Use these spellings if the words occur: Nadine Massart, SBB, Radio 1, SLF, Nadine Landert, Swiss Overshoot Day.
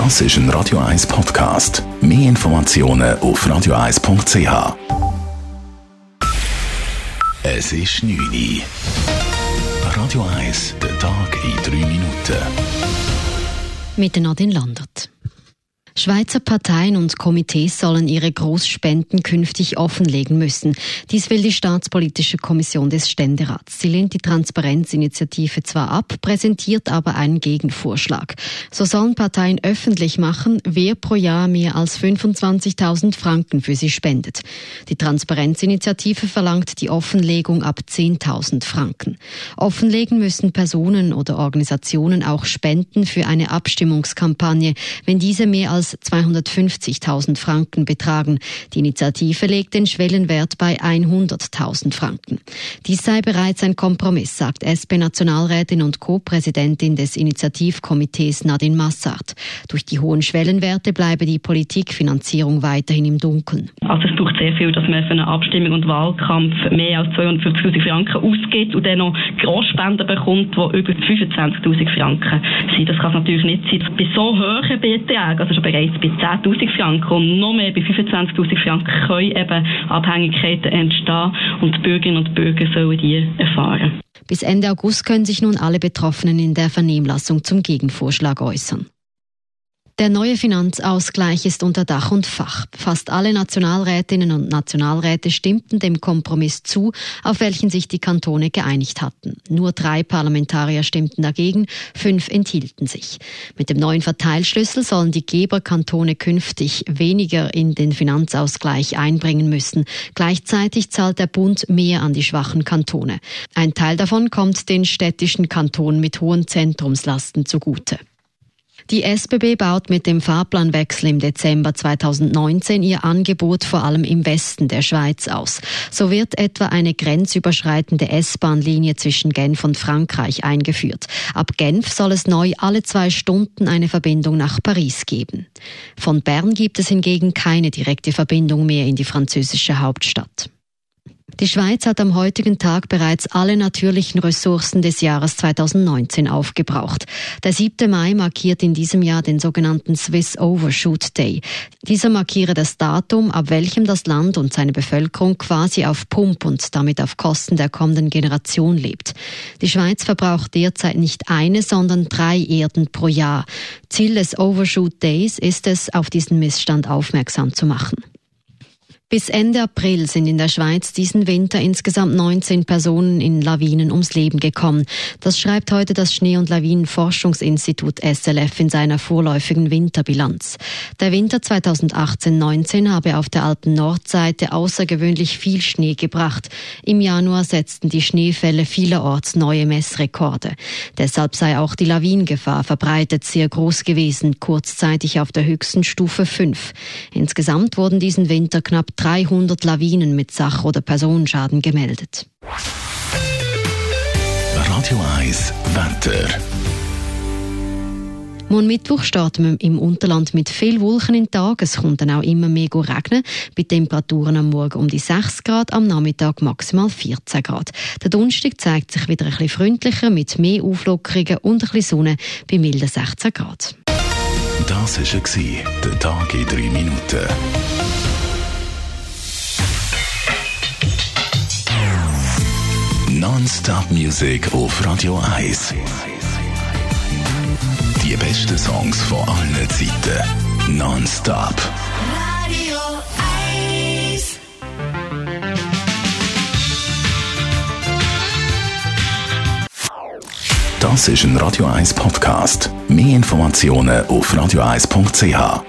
Das ist ein Radio 1 Podcast. Mehr Informationen auf radio1.ch. Es ist 9 Uhr. Radio 1, der Tag in 3 Minuten. Mit Nadine Landert. Schweizer Parteien und Komitees sollen ihre Großspenden künftig offenlegen müssen. Dies will die Staatspolitische Kommission des Ständerats. Sie lehnt die Transparenzinitiative zwar ab, präsentiert aber einen Gegenvorschlag. So sollen Parteien öffentlich machen, wer pro Jahr mehr als 25.000 Franken für sie spendet. Die Transparenzinitiative verlangt die Offenlegung ab 10.000 Franken. Offenlegen müssen Personen oder Organisationen auch Spenden für eine Abstimmungskampagne, wenn diese mehr als 250.000 Franken betragen. Die Initiative legt den Schwellenwert bei 100.000 Franken. Dies sei bereits ein Kompromiss, sagt SP-Nationalrätin und Co-Präsidentin des Initiativkomitees Nadine Massart. Durch die hohen Schwellenwerte bleibe die Politikfinanzierung weiterhin im Dunkeln. Also es braucht sehr viel, dass man für eine Abstimmung und Wahlkampf mehr als 250.000 Franken ausgibt und dann noch Großspenden bekommt, die über 25.000 Franken sind. Das kann es natürlich nicht sein. Bei so hohen Beträgen, also bereits bei 10.000 Franken und noch mehr bei 25.000 Franken, können eben Abhängigkeiten entstehen und die Bürgerinnen und Bürger sollen die erfahren. Bis Ende August können sich nun alle Betroffenen in der Vernehmlassung zum Gegenvorschlag äußern. Der neue Finanzausgleich ist unter Dach und Fach. Fast alle Nationalrätinnen und Nationalräte stimmten dem Kompromiss zu, auf welchen sich die Kantone geeinigt hatten. Nur 3 Parlamentarier stimmten dagegen, 5 enthielten sich. Mit dem neuen Verteilschlüssel sollen die Geberkantone künftig weniger in den Finanzausgleich einbringen müssen. Gleichzeitig zahlt der Bund mehr an die schwachen Kantone. Ein Teil davon kommt den städtischen Kantonen mit hohen Zentrumslasten zugute. Die SBB baut mit dem Fahrplanwechsel im Dezember 2019 ihr Angebot vor allem im Westen der Schweiz aus. So wird etwa eine grenzüberschreitende S-Bahn-Linie zwischen Genf und Frankreich eingeführt. Ab Genf soll es neu alle 2 Stunden eine Verbindung nach Paris geben. Von Bern gibt es hingegen keine direkte Verbindung mehr in die französische Hauptstadt. Die Schweiz hat am heutigen Tag bereits alle natürlichen Ressourcen des Jahres 2019 aufgebraucht. Der 7. Mai markiert in diesem Jahr den sogenannten Swiss Overshoot Day. Dieser markiere das Datum, ab welchem das Land und seine Bevölkerung quasi auf Pump und damit auf Kosten der kommenden Generation lebt. Die Schweiz verbraucht derzeit nicht eine, sondern 3 Erden pro Jahr. Ziel des Overshoot Days ist es, auf diesen Missstand aufmerksam zu machen. Bis Ende April sind in der Schweiz diesen Winter insgesamt 19 Personen in Lawinen ums Leben gekommen. Das schreibt heute das Schnee- und Lawinenforschungsinstitut SLF in seiner vorläufigen Winterbilanz. Der Winter 2018-19 habe auf der alten Nordseite außergewöhnlich viel Schnee gebracht. Im Januar setzten die Schneefälle vielerorts neue Messrekorde. Deshalb sei auch die Lawinengefahr verbreitet sehr groß gewesen, kurzzeitig auf der höchsten Stufe 5. Insgesamt wurden diesen Winter knapp 300 Lawinen mit Sach- oder Personenschaden gemeldet. Radio 1 Wetter. Morgen Mittwoch starten wir im Unterland mit viel Wolken in den Tag. Es kommt dann auch immer mehr regnen. Bei Temperaturen am Morgen um die 6 Grad, am Nachmittag maximal 14 Grad. Der Donnerstag zeigt sich wieder ein bisschen freundlicher mit mehr Auflockerungen und ein bisschen Sonne bei milden 16 Grad. Das war der Tag in 3 Minuten. Non-Stop Music auf Radio 1. Die besten Songs von allen Zeiten. Non-Stop. Radio 1. Das ist ein Radio 1 Podcast. Mehr Informationen auf radio1.ch.